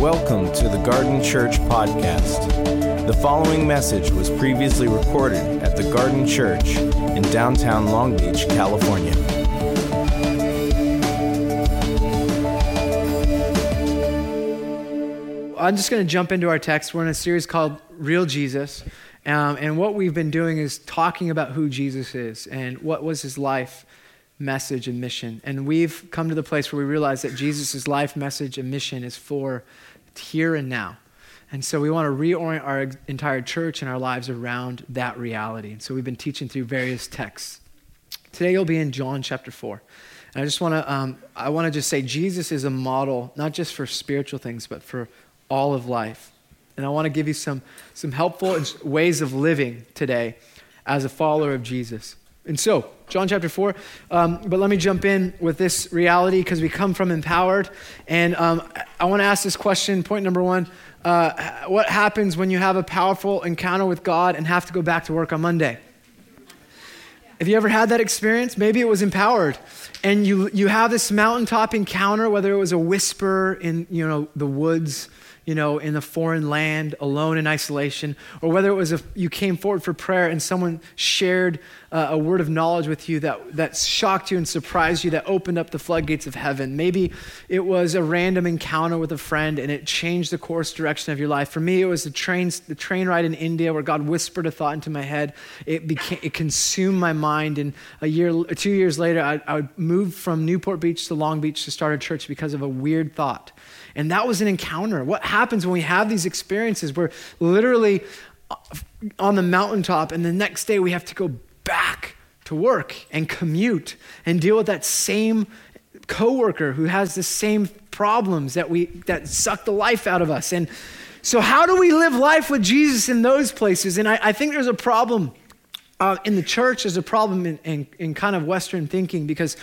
Welcome to the Garden Church podcast. The following message was previously recorded at the Garden Church in downtown Long Beach, California. I'm just going to jump into our text. We're in a series called Real Jesus. And what we've been doing is talking about who Jesus is and what was his life, message, and mission. And we've come to the place where we realize that Jesus' life, message, and mission is for here and now. And so we want to reorient our entire church and our lives around that reality. And so we've been teaching through various texts. Today you'll be in John chapter 4. And I just want to say Jesus is a model, not just for spiritual things, but for all of life. And I want to give you some helpful ways of living today as a follower of Jesus. And so, John chapter 4, but let me jump in with this reality because we come from empowered. And I want to ask this question, point number one, what happens when you have a powerful encounter with God and have to go back to work on Monday? Have you ever had that experience? Maybe it was empowered. And you have this mountaintop encounter, whether it was a whisper in the woods, in a foreign land, alone in isolation, or whether it was you came forward for prayer and someone shared a word of knowledge with you that shocked you and surprised you, that opened up the floodgates of heaven. Maybe it was a random encounter with a friend and it changed the course direction of your life. For me, it was the train ride in India where God whispered a thought into my head. It consumed my mind, and 2 years later, I moved from Newport Beach to Long Beach to start a church because of a weird thought. And that was an encounter. What happens when we have these experiences? We're literally on the mountaintop and the next day we have to go back to work and commute and deal with that same coworker who has the same problems that suck the life out of us. And so how do we live life with Jesus in those places? And I think there's a problem in the church. There's a problem in kind of Western thinking, because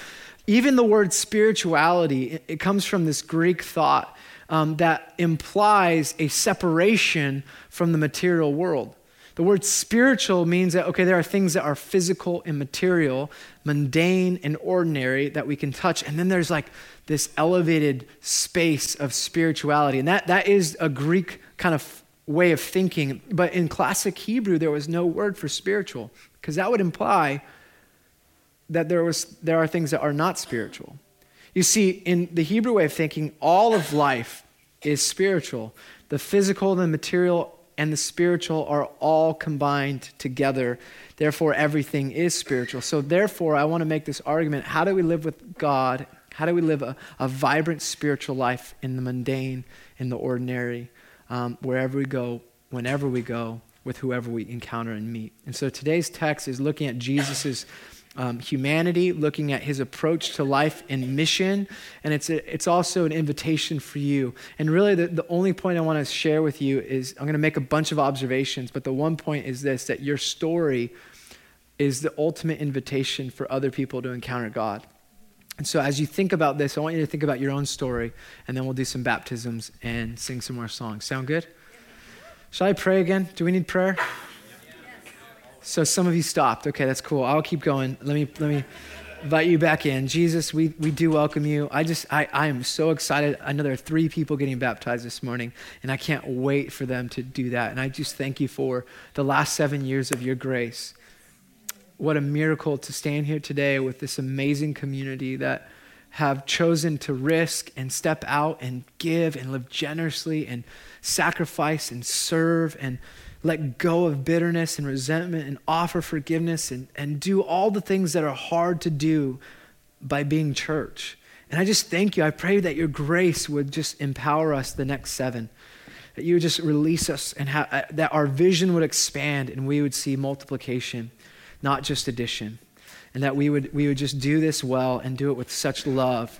even the word spirituality, it comes from this Greek thought that implies a separation from the material world. The word spiritual means that, okay, there are things that are physical and material, mundane and ordinary that we can touch. And then there's like this elevated space of spirituality. And that is a Greek kind of way of thinking. But in classic Hebrew, there was no word for spiritual, because that would imply that there are things that are not spiritual. You see, in the Hebrew way of thinking, all of life is spiritual. The physical, the material, and the spiritual are all combined together. Therefore, everything is spiritual. So therefore, I want to make this argument. How do we live with God? How do we live a vibrant spiritual life in the mundane, in the ordinary, wherever we go, whenever we go, with whoever we encounter and meet? And so today's text is looking at Jesus's humanity, looking at his approach to life and mission. And it's also an invitation for you. And really the only point I want to share with you is, I'm going to make a bunch of observations, but the one point is this, that your story is the ultimate invitation for other people to encounter God. And so as you think about this, I want you to think about your own story, and then we'll do some baptisms and sing some more songs. Sound good? Shall I pray again? Do we need prayer? So some of you stopped. Okay, that's cool. I'll keep going. Let me invite you back in. Jesus, we do welcome you. I am so excited. I know there are 3 people getting baptized this morning, and I can't wait for them to do that. And I just thank you for the last 7 years of your grace. What a miracle to stand here today with this amazing community that have chosen to risk and step out and give and live generously and sacrifice and serve and let go of bitterness and resentment and offer forgiveness and do all the things that are hard to do by being church. And I just thank you. I pray that your grace would just empower us the next 7, that you would just release us and that our vision would expand and we would see multiplication, not just addition, and that we would just do this well and do it with such love,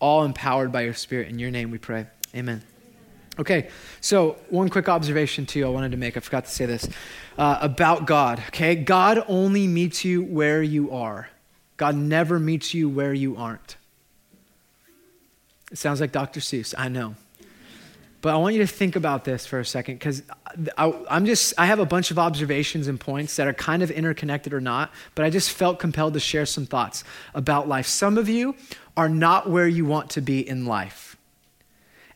all empowered by your Spirit. In your name we pray, amen. Okay, so one quick observation too I wanted to make, I forgot to say this, about God, okay? God only meets you where you are. God never meets you where you aren't. It sounds like Dr. Seuss, I know. But I want you to think about this for a second, because I have a bunch of observations and points that are kind of interconnected or not, but I just felt compelled to share some thoughts about life. Some of you are not where you want to be in life.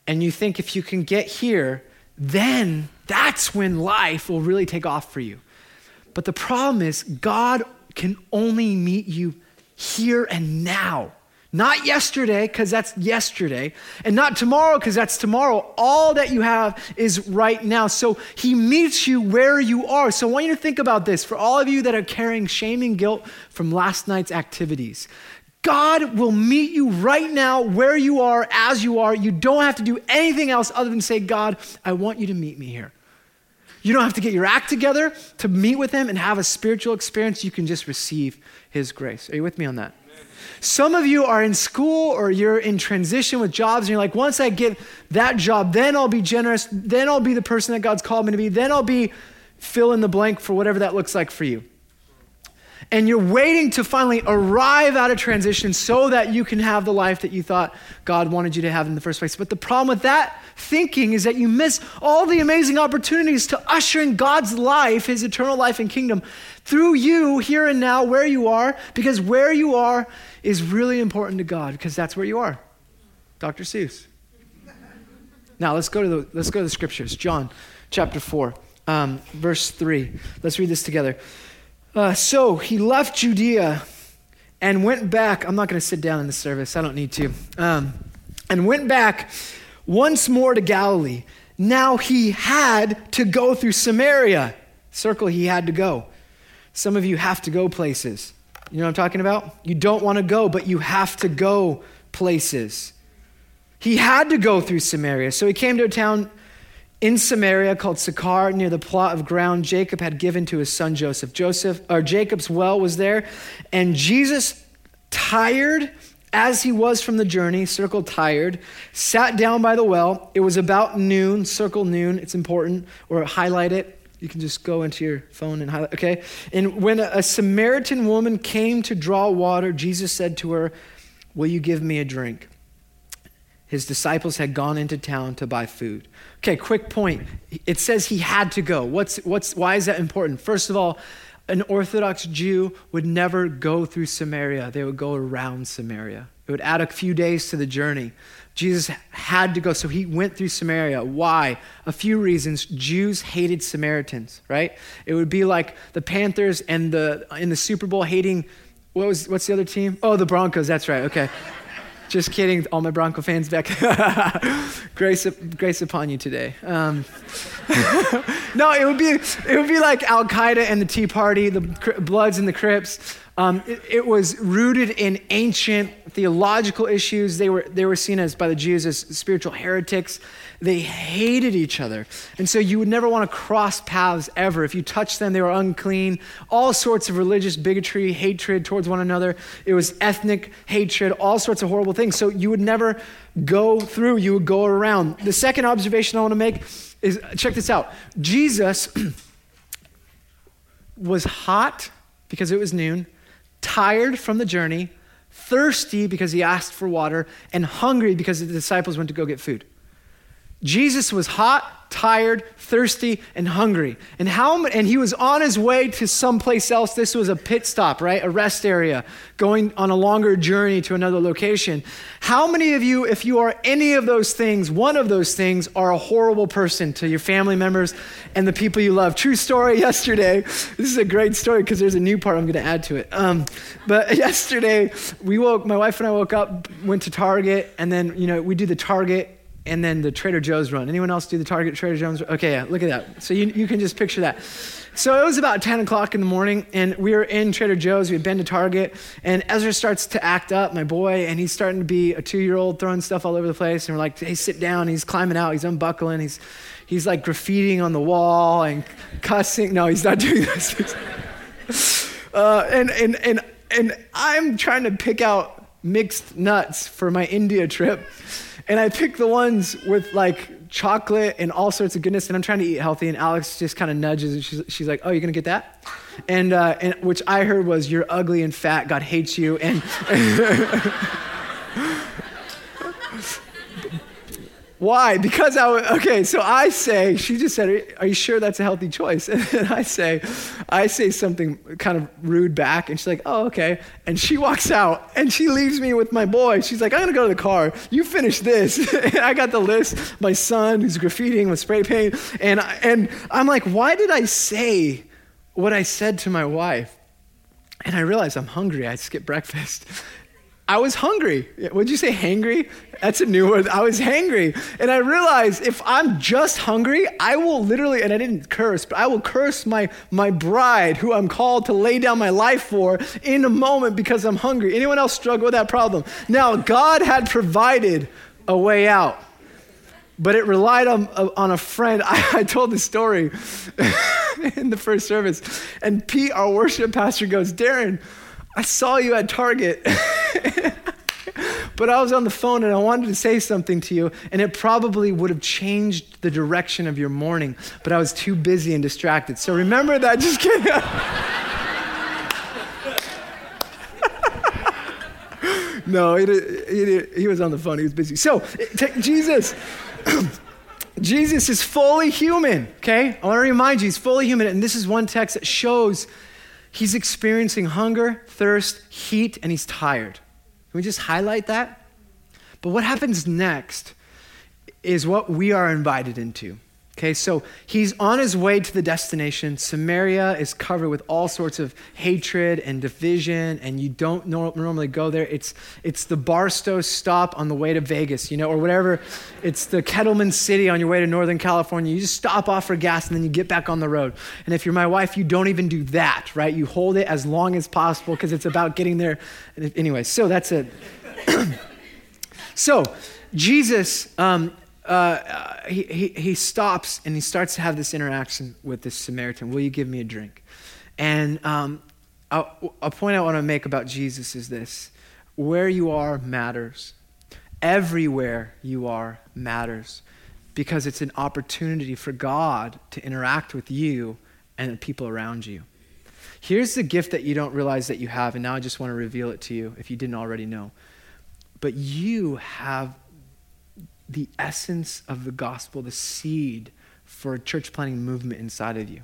And you think if you can get here, then that's when life will really take off for you. But the problem is God can only meet you here and now. Not yesterday, because that's yesterday, and not tomorrow, because that's tomorrow. All that you have is right now. So he meets you where you are. So I want you to think about this. For all of you that are carrying shame and guilt from last night's activities, God will meet you right now where you are, as you are. You don't have to do anything else other than say, God, I want you to meet me here. You don't have to get your act together to meet with him and have a spiritual experience. You can just receive his grace. Are you with me on that? Amen. Some of you are in school or you're in transition with jobs and you're like, once I get that job, then I'll be generous. Then I'll be the person that God's called me to be. Then I'll be fill in the blank for whatever that looks like for you. And you're waiting to finally arrive out of transition so that you can have the life that you thought God wanted you to have in the first place. But the problem with that thinking is that you miss all the amazing opportunities to usher in God's life, his eternal life and kingdom through you here and now where you are, because where you are is really important to God, because that's where you are. Dr. Seuss. Now let's go to the scriptures. John chapter 4, verse 3. Let's read this together. So he left Judea and went back. I'm not going to sit down in the service. I don't need to. And went back once more to Galilee. Now he had to go through Samaria. Circle, he had to go. Some of you have to go places. You know what I'm talking about? You don't want to go, but you have to go places. He had to go through Samaria. So he came to a town in Samaria called Saqqar, near the plot of ground Jacob had given to his son Joseph. Jacob's well was there, and Jesus, tired as he was from the journey, circle tired, sat down by the well. It was about noon, circle noon, it's important, or highlight it. You can just go into your phone and highlight, okay? And when a Samaritan woman came to draw water, Jesus said to her, "Will you give me a drink?" His disciples had gone into town to buy food. Okay, quick point. It says he had to go. Why is that important? First of all, an Orthodox Jew would never go through Samaria. They would go around Samaria. It would add a few days to the journey. Jesus had to go, so he went through Samaria. Why? A few reasons. Jews hated Samaritans, right? It would be like the Panthers and in the Super Bowl hating, what's the other team? Oh, the Broncos, that's right, okay. Just kidding, all my Bronco fans back. Grace upon you today. No, it would be like Al-Qaeda and the Tea Party, the Bloods and the Crips. It was rooted in ancient theological issues. They were seen as by the Jews as spiritual heretics. They hated each other. And so you would never want to cross paths ever. If you touched them, they were unclean. All sorts of religious bigotry, hatred towards one another. It was ethnic hatred, all sorts of horrible things. So you would never go through, you would go around. The second observation I want to make is, check this out. Jesus was hot because it was noon, tired from the journey, thirsty because he asked for water, and hungry because the disciples went to go get food. Jesus was hot, tired, thirsty, and hungry. And he was on his way to someplace else. This was a pit stop, right? A rest area, going on a longer journey to another location. How many of you, if you are any of those things, one of those things, are a horrible person to your family members and the people you love? True story yesterday. This is a great story because there's a new part I'm going to add to it. But yesterday, my wife and I woke up, went to Target, and then, we do the Target and then the Trader Joe's run. Anyone else do the Target, Trader Joe's run? Okay, yeah, look at that. So you can just picture that. So it was about 10 o'clock in the morning, and we were in Trader Joe's. We had been to Target, and Ezra starts to act up, my boy, and he's starting to be a 2-year-old, throwing stuff all over the place. And we're like, hey, sit down. He's climbing out. He's unbuckling. He's like graffitiing on the wall and cussing. No, he's not doing this. And I'm trying to pick out mixed nuts for my India trip. And I picked the ones with like chocolate and all sorts of goodness, and I'm trying to eat healthy, and Alex just kind of nudges, and she's like, oh, you're gonna get that? And which I heard was, you're ugly and fat, God hates you, and why? Because I say, she just said, are you sure that's a healthy choice? And then I say something kind of rude back, and she's like, oh, okay. And she walks out, and she leaves me with my boy. She's like, I'm gonna go to the car. You finish this. And I got the list, my son who's graffitiing with spray paint. And I'm like, why did I say what I said to my wife? And I realized I'm hungry. I skipped breakfast. I was hungry. Would you say hangry? That's a new word. I was hangry. And I realized if I'm just hungry, I will literally, and I didn't curse, but I will curse my bride who I'm called to lay down my life for in a moment because I'm hungry. Anyone else struggle with that problem? Now, God had provided a way out, but it relied on a friend. I told this story in the first service, and Pete, our worship pastor, goes, Darren, I saw you at Target, but I was on the phone and I wanted to say something to you, and it probably would have changed the direction of your morning, but I was too busy and distracted. So remember that, just kidding. No, he was on the phone, he was busy. So Jesus is fully human, okay? I want to remind you, he's fully human, and this is one text that shows he's experiencing hunger, thirst, heat, and he's tired. Can we just highlight that? But what happens next is what we are invited into. Okay, so he's on his way to the destination. Samaria is covered with all sorts of hatred and division, and you don't normally go there. It's the Barstow stop on the way to Vegas, or whatever. It's the Kettleman City on your way to Northern California. You just stop off for gas, and then you get back on the road. And if you're my wife, you don't even do that, right? You hold it as long as possible because it's about getting there. Anyway, so that's it. So Jesus... he stops and he starts to have this interaction with this Samaritan. Will you give me a drink? And a point I want to make about Jesus is this. Where you are matters. Everywhere you are matters because it's an opportunity for God to interact with you and the people around you. Here's the gift that you don't realize that you have, and now I just want to reveal it to you if you didn't already know. But you have the essence of the gospel, the seed for a church planting movement inside of you.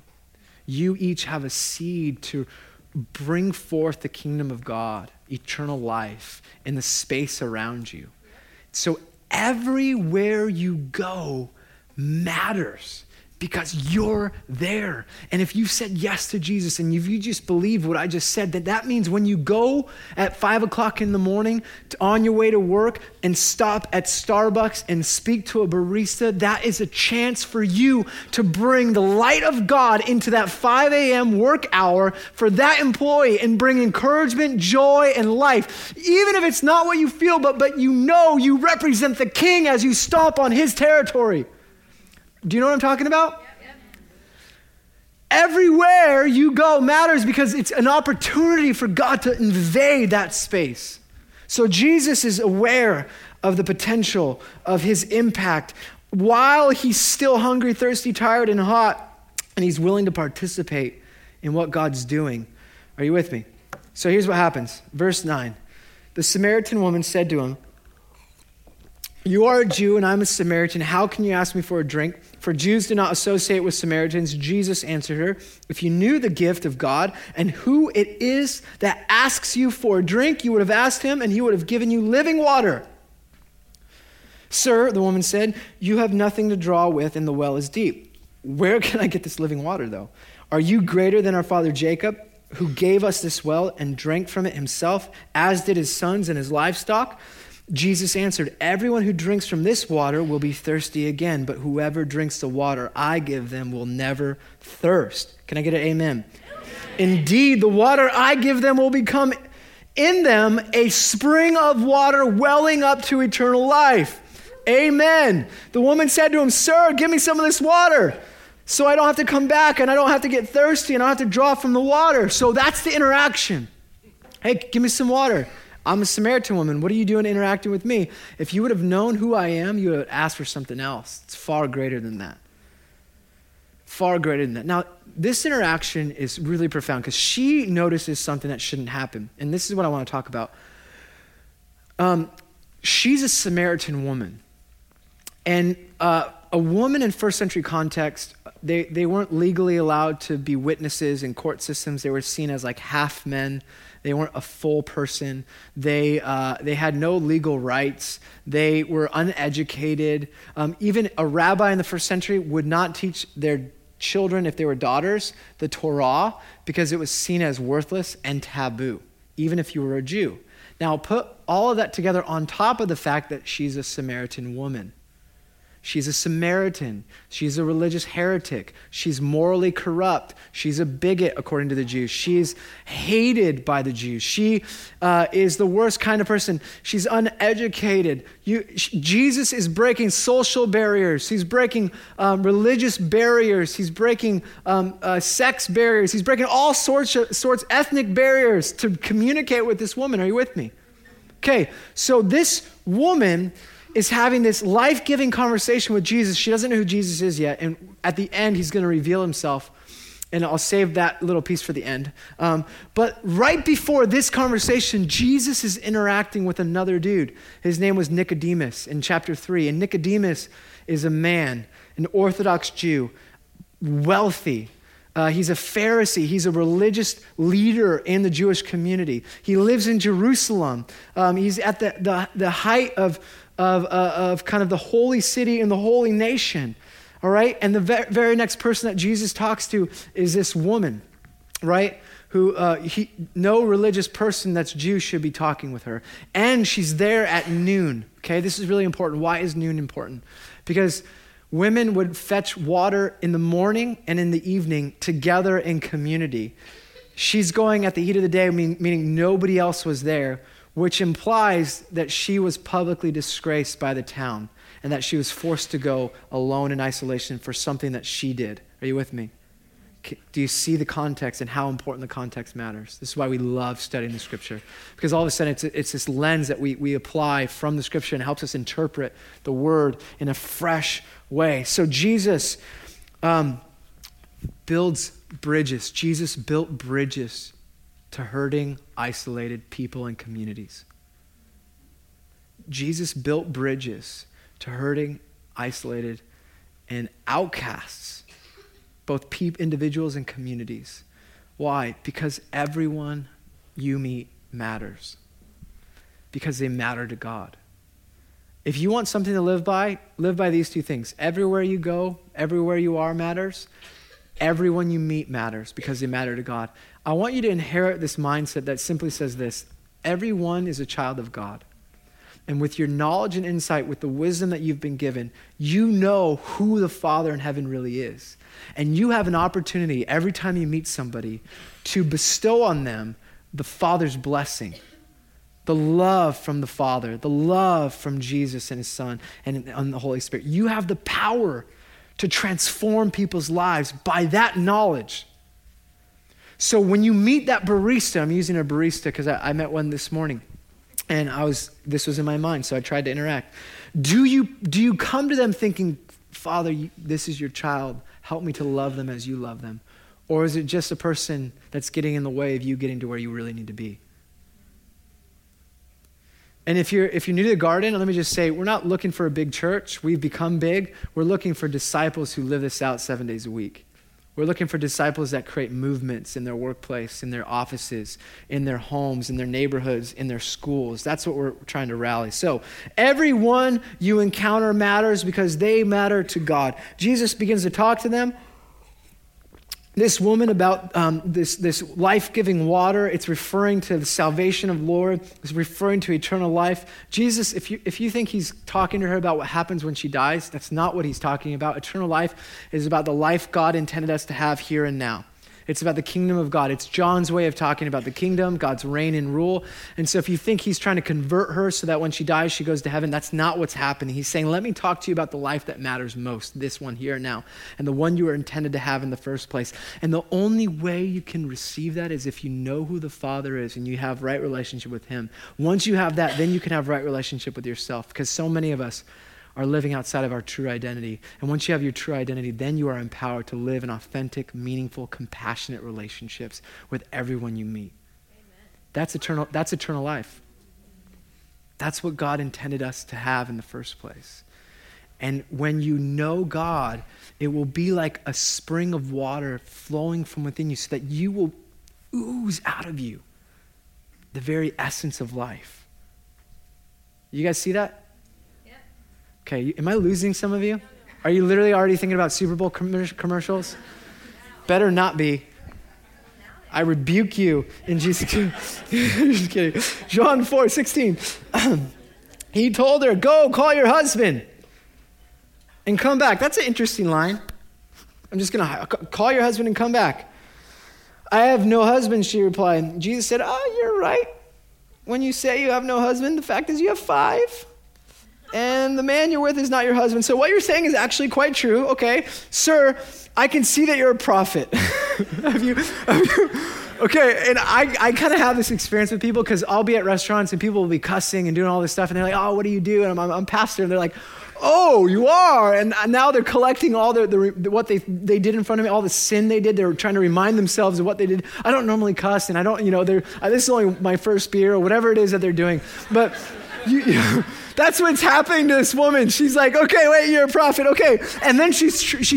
You each have a seed to bring forth the kingdom of God, eternal life, in the space around you. So everywhere you go matters because you're there. And if you've said yes to Jesus and if you just believe what I just said, that means when you go at 5 o'clock in the morning on your way to work and stop at Starbucks and speak to a barista, that is a chance for you to bring the light of God into that 5 a.m. work hour for that employee and bring encouragement, joy, and life. Even if it's not what you feel, but you know you represent the King as you stomp on his territory. Do you know what I'm talking about? Yep. Everywhere you go matters because it's an opportunity for God to invade that space. So Jesus is aware of the potential of his impact while he's still hungry, thirsty, tired, and hot, and he's willing to participate in what God's doing. Are you with me? So here's what happens. Verse 9. The Samaritan woman said to him, "You are a Jew and I'm a Samaritan. How can you ask me for a drink? For Jews do not associate with Samaritans." Jesus answered her, "If you knew the gift of God and who it is that asks you for a drink, you would have asked him and he would have given you living water." "Sir," the woman said, "you have nothing to draw with and the well is deep. Where can I get this living water though? Are you greater than our father Jacob, who gave us this well and drank from it himself, as did his sons and his livestock?" Jesus answered, "Everyone who drinks from this water will be thirsty again, but whoever drinks the water I give them will never thirst." Can I get an amen? "Indeed, the water I give them will become in them a spring of water welling up to eternal life." Amen. The woman said to him, "Sir, give me some of this water so I don't have to come back and I don't have to get thirsty and I don't have to draw from the water." So that's the interaction. Hey, give me some water. I'm a Samaritan woman. What are you doing interacting with me? If you would have known who I am, you would have asked for something else. It's far greater than that. Far greater than that. Now, this interaction is really profound because she notices something that shouldn't happen. And this is what I want to talk about. She's a Samaritan woman. And a woman in first century context, they weren't legally allowed to be witnesses in court systems. They were seen as like half men. They weren't a full person. They had no legal rights. They were uneducated. Even a rabbi in the first century would not teach their children, if they were daughters, the Torah, because it was seen as worthless and taboo, even if you were a Jew. Now put all of that together on top of the fact that she's a Samaritan woman. She's a Samaritan. She's a religious heretic. She's morally corrupt. She's a bigot, according to the Jews. She's hated by the Jews. She is the worst kind of person. She's uneducated. Jesus is breaking social barriers. He's breaking religious barriers. He's breaking sex barriers. He's breaking all sorts of ethnic barriers to communicate with this woman. Are you with me? Okay, so this woman is having this life-giving conversation with Jesus. She doesn't know who Jesus is yet. And at the end, he's going to reveal himself. And I'll save that little piece for the end. But right before this conversation, Jesus is interacting with another dude. His name was Nicodemus in chapter 3. And Nicodemus is a man, an Orthodox Jew, wealthy. He's a Pharisee. He's a religious leader in the Jewish community. He lives in Jerusalem. He's at the height of kind of the holy city and the holy nation, all right? And the very next person that Jesus talks to is this woman, right? Who no religious person that's Jew should be talking with her. And she's there at noon, okay? This is really important. Why is noon important? Because women would fetch water in the morning and in the evening together in community. She's going at the heat of the day, meaning nobody else was there, which implies that she was publicly disgraced by the town and that she was forced to go alone in isolation for something that she did. Are you with me? Do you see the context and how important the context matters? This is why we love studying the scripture, because all of a sudden it's this lens that we apply from the scripture and helps us interpret the word in a fresh way. So Jesus builds bridges. Jesus built bridges to hurting, isolated people and communities. Jesus built bridges to hurting, isolated, and outcasts, both individuals and communities. Why? Because everyone you meet matters. Because they matter to God. If you want something to live by these two things. Everywhere you go, everywhere you are matters. Everyone you meet matters because they matter to God. I want you to inherit this mindset that simply says this: everyone is a child of God. And with your knowledge and insight, with the wisdom that you've been given, you know who the Father in heaven really is. And you have an opportunity every time you meet somebody to bestow on them the Father's blessing, the love from the Father, the love from Jesus and his Son and on the Holy Spirit. You have the power to transform people's lives by that knowledge. So when you meet that barista, I'm using a barista because I met one this morning, and this was in my mind, so I tried to interact. Do you come to them thinking, Father, this is your child, help me to love them as you love them? Or is it just a person that's getting in the way of you getting to where you really need to be? And if you're new to the Garden, let me just say, we're not looking for a big church. We've become big. We're looking for disciples who live this out 7 days a week. We're looking for disciples that create movements in their workplace, in their offices, in their homes, in their neighborhoods, in their schools. That's what we're trying to rally. So everyone you encounter matters because they matter to God. Jesus begins to talk to them, this woman, about this life-giving water. It's referring to the salvation of Lord. It's referring to eternal life. Jesus, if you think he's talking to her about what happens when she dies, that's not what he's talking about. Eternal life is about the life God intended us to have here and now. It's about the kingdom of God. It's John's way of talking about the kingdom, God's reign and rule. And so if you think he's trying to convert her so that when she dies, she goes to heaven, that's not what's happening. He's saying, let me talk to you about the life that matters most, this one here and now, and the one you were intended to have in the first place. And the only way you can receive that is if you know who the Father is and you have right relationship with him. Once you have that, then you can have right relationship with yourself, because so many of us are living outside of our true identity. And once you have your true identity, then you are empowered to live in authentic, meaningful, compassionate relationships with everyone you meet. Amen. That's eternal life. That's what God intended us to have in the first place. And when you know God, it will be like a spring of water flowing from within you so that you will ooze out of you the very essence of life. You guys see that? Okay, am I losing some of you? Are you literally already thinking about Super Bowl commercials? Better not be. I rebuke you in Jesus' name. Just kidding. John 4:16. He told her, go call your husband and come back. That's an interesting line. I'm just going to call your husband and come back. I have no husband, she replied. Jesus said, oh, you're right. When you say you have no husband, the fact is you have 5. And the man you're with is not your husband. So what you're saying is actually quite true. Okay, sir, I can see that you're a prophet. Okay, and I kind of have this experience with people, because I'll be at restaurants and people will be cussing and doing all this stuff. And they're like, oh, what do you do? And I'm pastor. And they're like, oh, you are. And now they're collecting all the what they did in front of me, all the sin they did. They're trying to remind themselves of what they did. I don't normally cuss, and I don't, this is only my first beer or whatever it is that they're doing. But that's what's happening to this woman. She's like, okay, wait, you're a prophet. Okay. And then she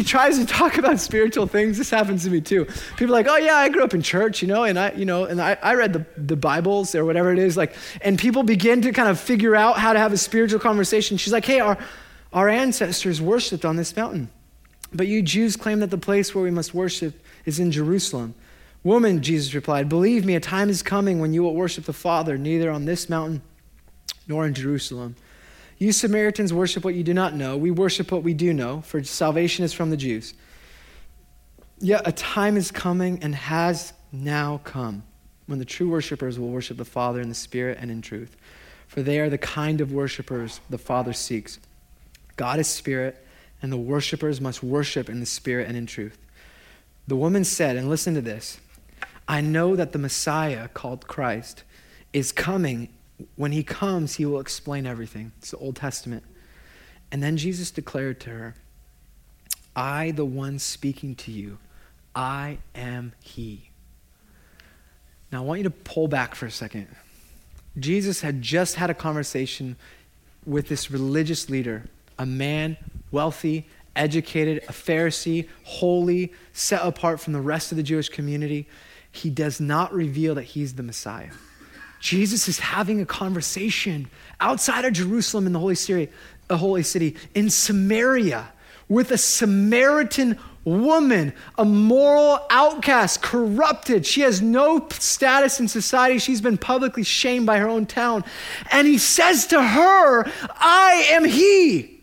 tries to talk about spiritual things. This happens to me too. People are like, oh yeah, I grew up in church, and I read the Bibles or whatever it is. Like, and people begin to kind of figure out how to have a spiritual conversation. She's like, hey, our ancestors worshiped on this mountain, but you Jews claim that the place where we must worship is in Jerusalem. Woman, Jesus replied, believe me, a time is coming when you will worship the Father, neither on this mountain nor in Jerusalem. You Samaritans worship what you do not know. We worship what we do know, for salvation is from the Jews. Yet a time is coming and has now come when the true worshipers will worship the Father in the Spirit and in truth, for they are the kind of worshipers the Father seeks. God is Spirit, and the worshipers must worship in the Spirit and in truth. The woman said, and listen to this, I know that the Messiah, called Christ, is coming. When he comes, he will explain everything. It's the Old Testament. And then Jesus declared to her, I, the one speaking to you, I am he. Now, I want you to pull back for a second. Jesus had just had a conversation with this religious leader, a man, wealthy, educated, a Pharisee, holy, set apart from the rest of the Jewish community, he does not reveal that he's the Messiah. Jesus is having a conversation outside of Jerusalem in the holy city, in Samaria, with a Samaritan woman, a moral outcast, corrupted. She has no status in society. She's been publicly shamed by her own town. And he says to her, I am he.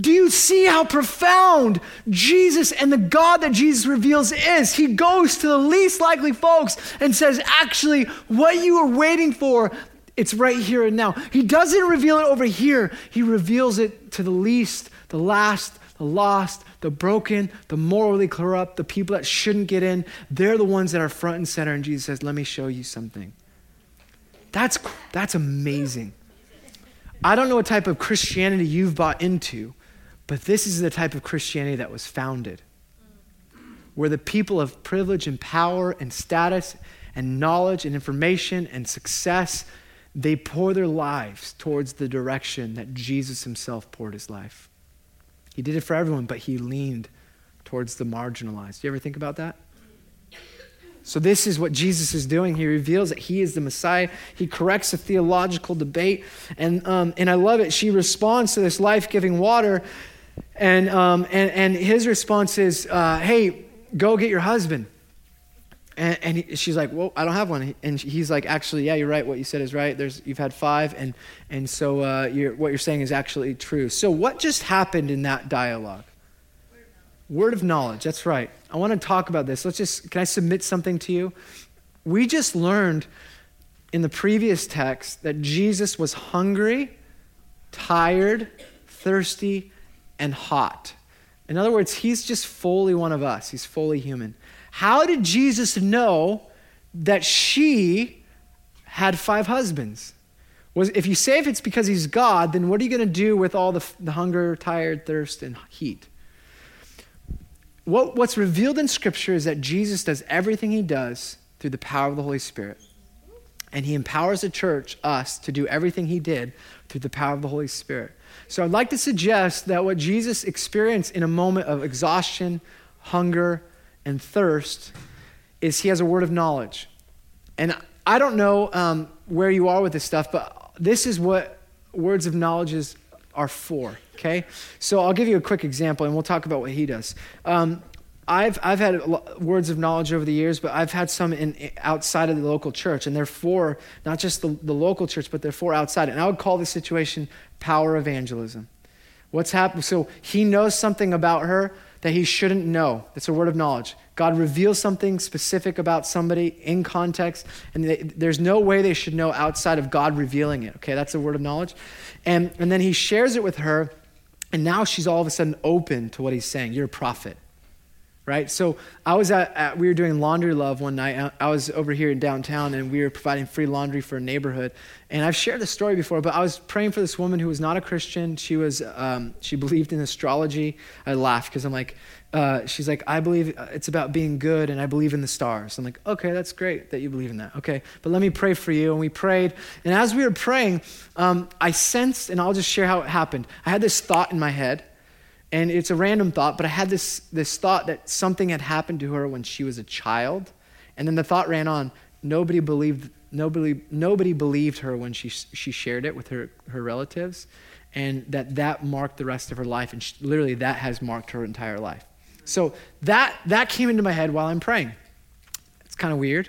Do you see how profound Jesus and the God that Jesus reveals is? He goes to the least likely folks and says, actually, what you are waiting for, it's right here and now. He doesn't reveal it over here. He reveals it to the least, the last, the lost, the broken, the morally corrupt, the people that shouldn't get in. They're the ones that are front and center. And Jesus says, let me show you something. That's amazing. I don't know what type of Christianity you've bought into, but this is the type of Christianity that was founded, where the people of privilege and power and status and knowledge and information and success, they pour their lives towards the direction that Jesus himself poured his life. He did it for everyone, but he leaned towards the marginalized. You ever think about that? So this is what Jesus is doing. He reveals that he is the Messiah. He corrects a theological debate. And I love it. She responds to this life-giving water. And his response is, hey, go get your husband. And she's like, well, I don't have one. And he's like, actually, yeah, you're right. What you said is right. You've had five. And so what you're saying is actually true. So what just happened in that dialogue? Word of knowledge. That's right. I want to talk about this. Can I submit something to you? We just learned in the previous text that Jesus was hungry, tired, thirsty, and hot. In other words, he's just fully one of us. He's fully human. How did Jesus know that she had five husbands? If it's because he's God, then what are you going to do with all the hunger, tired, thirst, and heat? What's revealed in Scripture is that Jesus does everything he does through the power of the Holy Spirit. And he empowers the church, us, to do everything he did through the power of the Holy Spirit. So I'd like to suggest that what Jesus experienced in a moment of exhaustion, hunger, and thirst is he has a word of knowledge. And I don't know where you are with this stuff, but this is what words of knowledge are for, okay? So I'll give you a quick example and we'll talk about what he does. I've had words of knowledge over the years, but I've had some outside of the local church, and they're for not just the local church, but they're for outside. And I would call this situation power evangelism. What's happened? So he knows something about her that he shouldn't know. That's a word of knowledge. God reveals something specific about somebody in context, and there's no way they should know outside of God revealing it. Okay, that's a word of knowledge. And then he shares it with her, and now she's all of a sudden open to what he's saying. You're a prophet, right? So I was we were doing Laundry Love one night. I was over here in downtown, and we were providing free laundry for a neighborhood. And I've shared this story before, but I was praying for this woman who was not a Christian. She believed in astrology. I laughed because I'm like, she's like, I believe it's about being good, and I believe in the stars. I'm like, okay, that's great that you believe in that. Okay, but let me pray for you. And we prayed. And as we were praying, I sensed, and I'll just share how it happened. I had this thought in my head, and it's a random thought, but I had this thought that something had happened to her when she was a child. And then the thought ran on. Nobody believed her when she shared it with her relatives, and that marked the rest of her life. And literally that has marked her entire life. So that came into my head while I'm praying. It's kind of weird.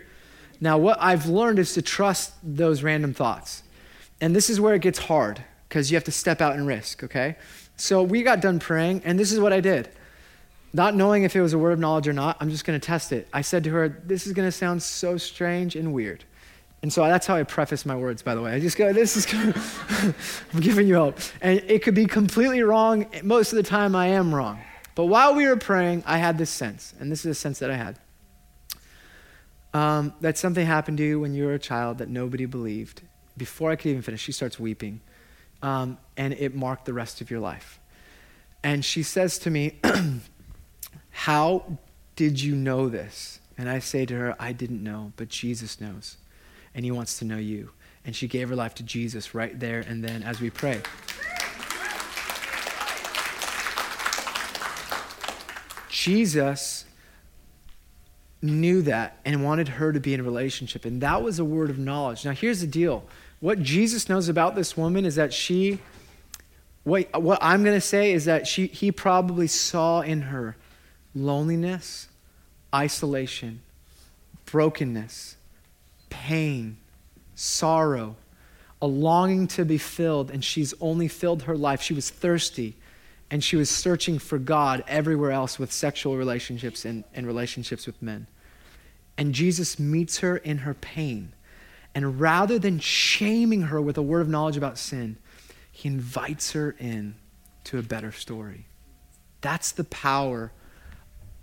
Now, what I've learned is to trust those random thoughts. And this is where it gets hard because you have to step out and risk, okay? So we got done praying, and this is what I did. Not knowing if it was a word of knowledge or not, I'm just going to test it. I said to her, this is going to sound so strange and weird. And so that's how I preface my words, by the way. I just go, this is kind of, I'm giving you hope. And it could be completely wrong. Most of the time, I am wrong. But while we were praying, I had this sense, and this is a sense that I had, that something happened to you when you were a child that nobody believed. Before I could even finish, she starts weeping, and it marked the rest of your life. And she says to me, how did you know this? And I say to her, I didn't know, but Jesus knows, and he wants to know you. And she gave her life to Jesus right there and then as we pray. Jesus knew that and wanted her to be in a relationship. And that was a word of knowledge. Now, here's the deal. What Jesus knows about this woman is that what I'm going to say is that he probably saw in her loneliness, isolation, brokenness, pain, sorrow, a longing to be filled, and she's only filled her life. She was thirsty, and she was searching for God everywhere else with sexual relationships and relationships with men. And Jesus meets her in her pain. And rather than shaming her with a word of knowledge about sin, he invites her in to a better story. That's the power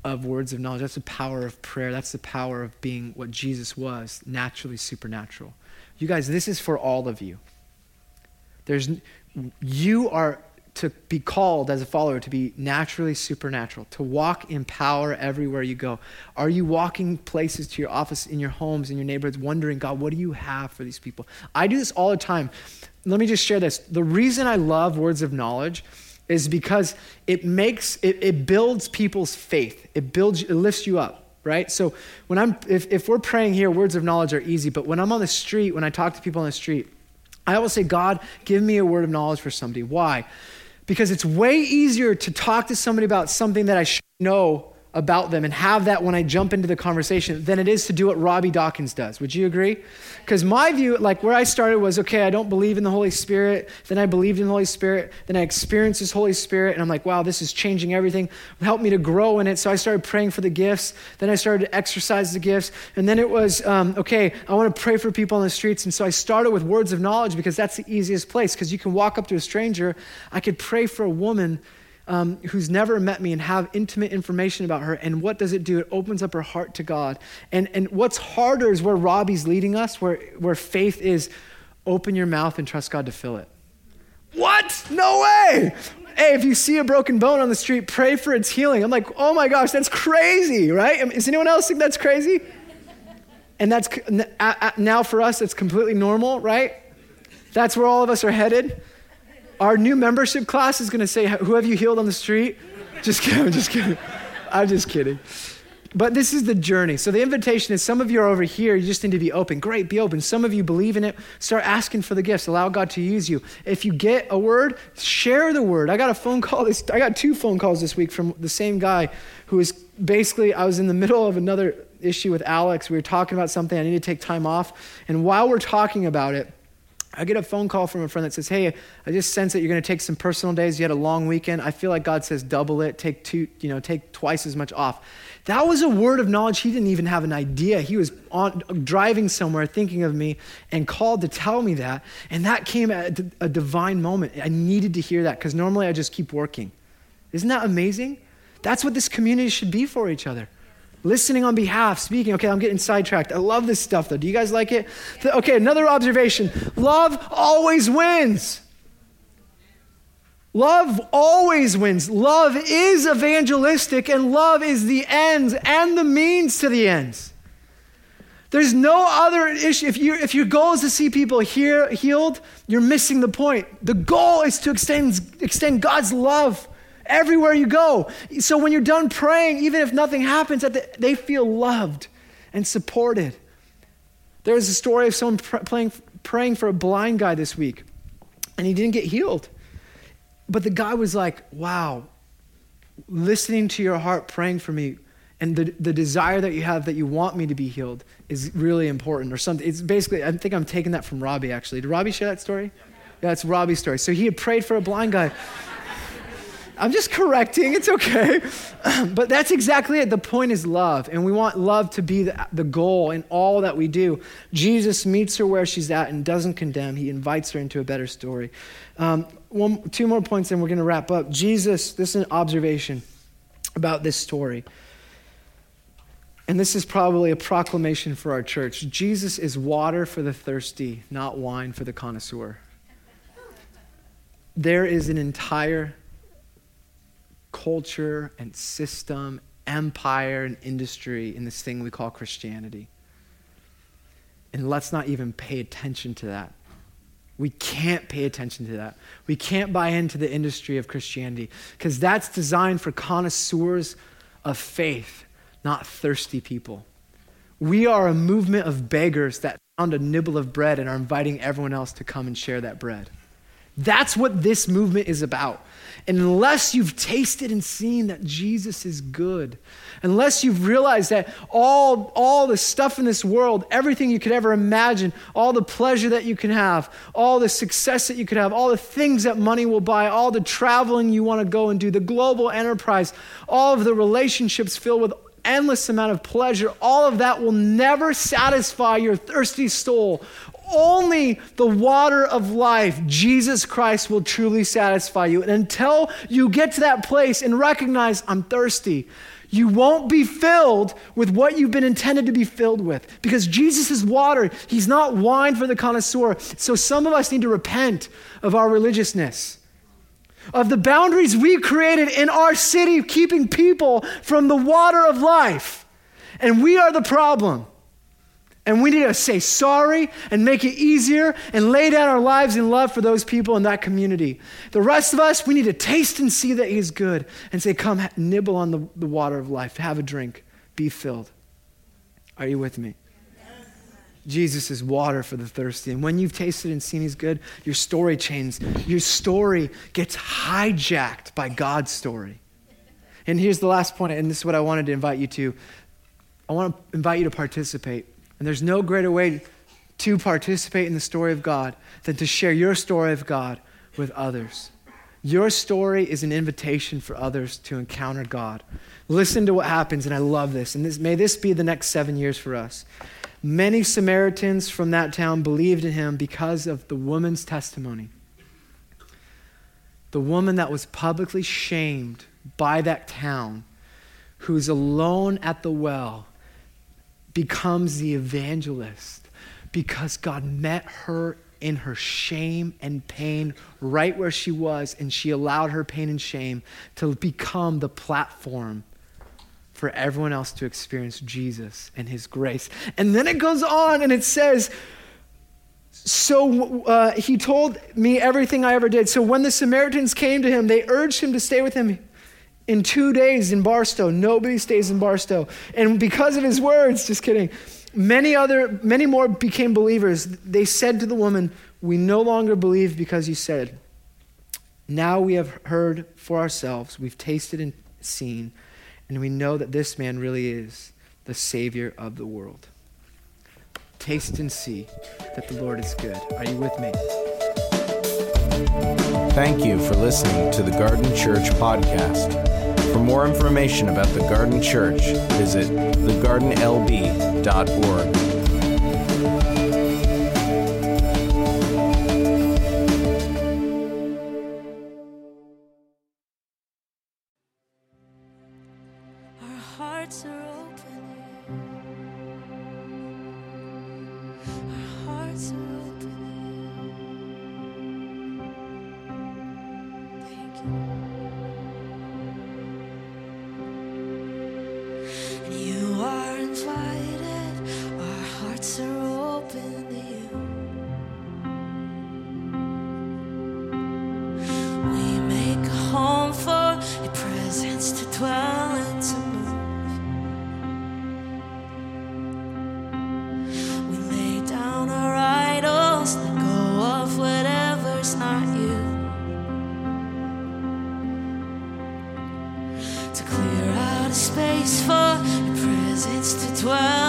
of words of knowledge. That's the power of prayer. That's the power of being what Jesus was, naturally supernatural. You guys, this is for all of you. You are to be called as a follower to be naturally supernatural, to walk in power everywhere you go. Are you walking places to your office, in your homes, in your neighborhoods, wondering, God, what do you have for these people? I do this all the time. Let me just share this. The reason I love words of knowledge is because it builds people's faith. It lifts you up. Right? So when if we're praying here, words of knowledge are easy. But when I'm on the street, when I talk to people on the street, I always say, God, give me a word of knowledge for somebody. Why? Because it's way easier to talk to somebody about something that I should know about them and have that when I jump into the conversation than it is to do what Robbie Dawkins does. Would you agree? Because my view, like where I started was, okay, I don't believe in the Holy Spirit. Then I believed in the Holy Spirit. Then I experienced this Holy Spirit. And I'm like, wow, this is changing everything. Help me to grow in it. So I started praying for the gifts. Then I started to exercise the gifts. And then it was, okay, I want to pray for people on the streets. And so I started with words of knowledge because that's the easiest place. Because you can walk up to a stranger. I could pray for a woman who's never met me and have intimate information about her. And what does it do? It opens up her heart to God. And what's harder is where Robbie's leading us, where faith is open your mouth and trust God to fill it. What? No way. Hey, if you see a broken bone on the street, pray for its healing. I'm like, oh my gosh, that's crazy, right? I mean, does anyone else think that's crazy? And that's now for us, it's completely normal, right? That's where all of us are headed. Our new membership class is going to say, who have you healed on the street? Just kidding. I'm just kidding. But this is the journey. So the invitation is some of you are over here. You just need to be open. Great, be open. Some of you believe in it. Start asking for the gifts. Allow God to use you. If you get a word, share the word. I got 2 phone calls this week from the same guy who is basically, I was in the middle of another issue with Alex. We were talking about something. I need to take time off. And while we're talking about it, I get a phone call from a friend that says, hey, I just sense that you're going to take some personal days. You had a long weekend. I feel like God says double it. Take twice as much off. That was a word of knowledge. He didn't even have an idea. He was driving somewhere thinking of me and called to tell me that. And that came at a divine moment. I needed to hear that because normally I just keep working. Isn't that amazing? That's what this community should be for each other. Listening on behalf, speaking. Okay, I'm getting sidetracked. I love this stuff, though. Do you guys like it? Okay, another observation. Love always wins. Love always wins. Love is evangelistic, and love is the ends and the means to the ends. There's no other issue. If your goal is to see people healed, you're missing the point. The goal is to extend God's love everywhere you go. So when you're done praying, even if nothing happens, they feel loved and supported. There was a story of someone praying for a blind guy this week, and he didn't get healed. But the guy was like, wow, listening to your heart praying for me and the desire that you have that you want me to be healed is really important or something. It's basically, I think I'm taking that from Robbie, actually. Did Robbie share that story? Yeah, it's Robbie's story. So he had prayed for a blind guy. I'm just correcting. It's okay. But that's exactly it. The point is love. And we want love to be the goal in all that we do. Jesus meets her where she's at and doesn't condemn. He invites her into a better story. 2 more points and we're going to wrap up. Jesus, this is an observation about this story. And this is probably a proclamation for our church. Jesus is water for the thirsty, not wine for the connoisseur. There is an entire culture and system, empire and industry in this thing we call Christianity. And let's not even pay attention to that. We can't pay attention to that. We can't buy into the industry of Christianity because that's designed for connoisseurs of faith, not thirsty people. We are a movement of beggars that found a nibble of bread and are inviting everyone else to come and share that bread. That's what this movement is about. And unless you've tasted and seen that Jesus is good, unless you've realized that all the stuff in this world, everything you could ever imagine, all the pleasure that you can have, all the success that you could have, all the things that money will buy, all the traveling you want to go and do, the global enterprise, all of the relationships filled with endless amount of pleasure, all of that will never satisfy your thirsty soul. Only the water of life, Jesus Christ, will truly satisfy you. And until you get to that place and recognize, I'm thirsty, you won't be filled with what you've been intended to be filled with. Because Jesus is water. He's not wine for the connoisseur. So some of us need to repent of our religiousness, of the boundaries we created in our city, keeping people from the water of life. And we are the problem. And we need to say sorry and make it easier and lay down our lives in love for those people in that community. The rest of us, we need to taste and see that he's good and say, come nibble on the water of life, have a drink, be filled. Are you with me? Yes. Jesus is water for the thirsty. And when you've tasted and seen he's good, your story changes. Your story gets hijacked by God's story. And here's the last point, and this is what I wanted to invite you to. I want to invite you to participate. And there's no greater way to participate in the story of God than to share your story of God with others. Your story is an invitation for others to encounter God. Listen to what happens, and I love this. And may this be the next 7 years for us. Many Samaritans from that town believed in him because of the woman's testimony. The woman that was publicly shamed by that town, who's alone at the well, becomes the evangelist because God met her in her shame and pain right where she was, and she allowed her pain and shame to become the platform for everyone else to experience Jesus and his grace. And then it goes on and it says, so he told me everything I ever did. So when the Samaritans came to him, they urged him to stay with him in 2 days in Barstow. Nobody stays in Barstow. And because of his words, just kidding, many more became believers. They said to the woman, we no longer believe because you said, now we have heard for ourselves, we've tasted and seen, and we know that this man really is the Savior of the world. Taste and see that the Lord is good. Are you with me? Thank you for listening to the Garden Church podcast. For more information about the Garden Church, visit thegardenlb.org. To clear out a space for your presence to dwell.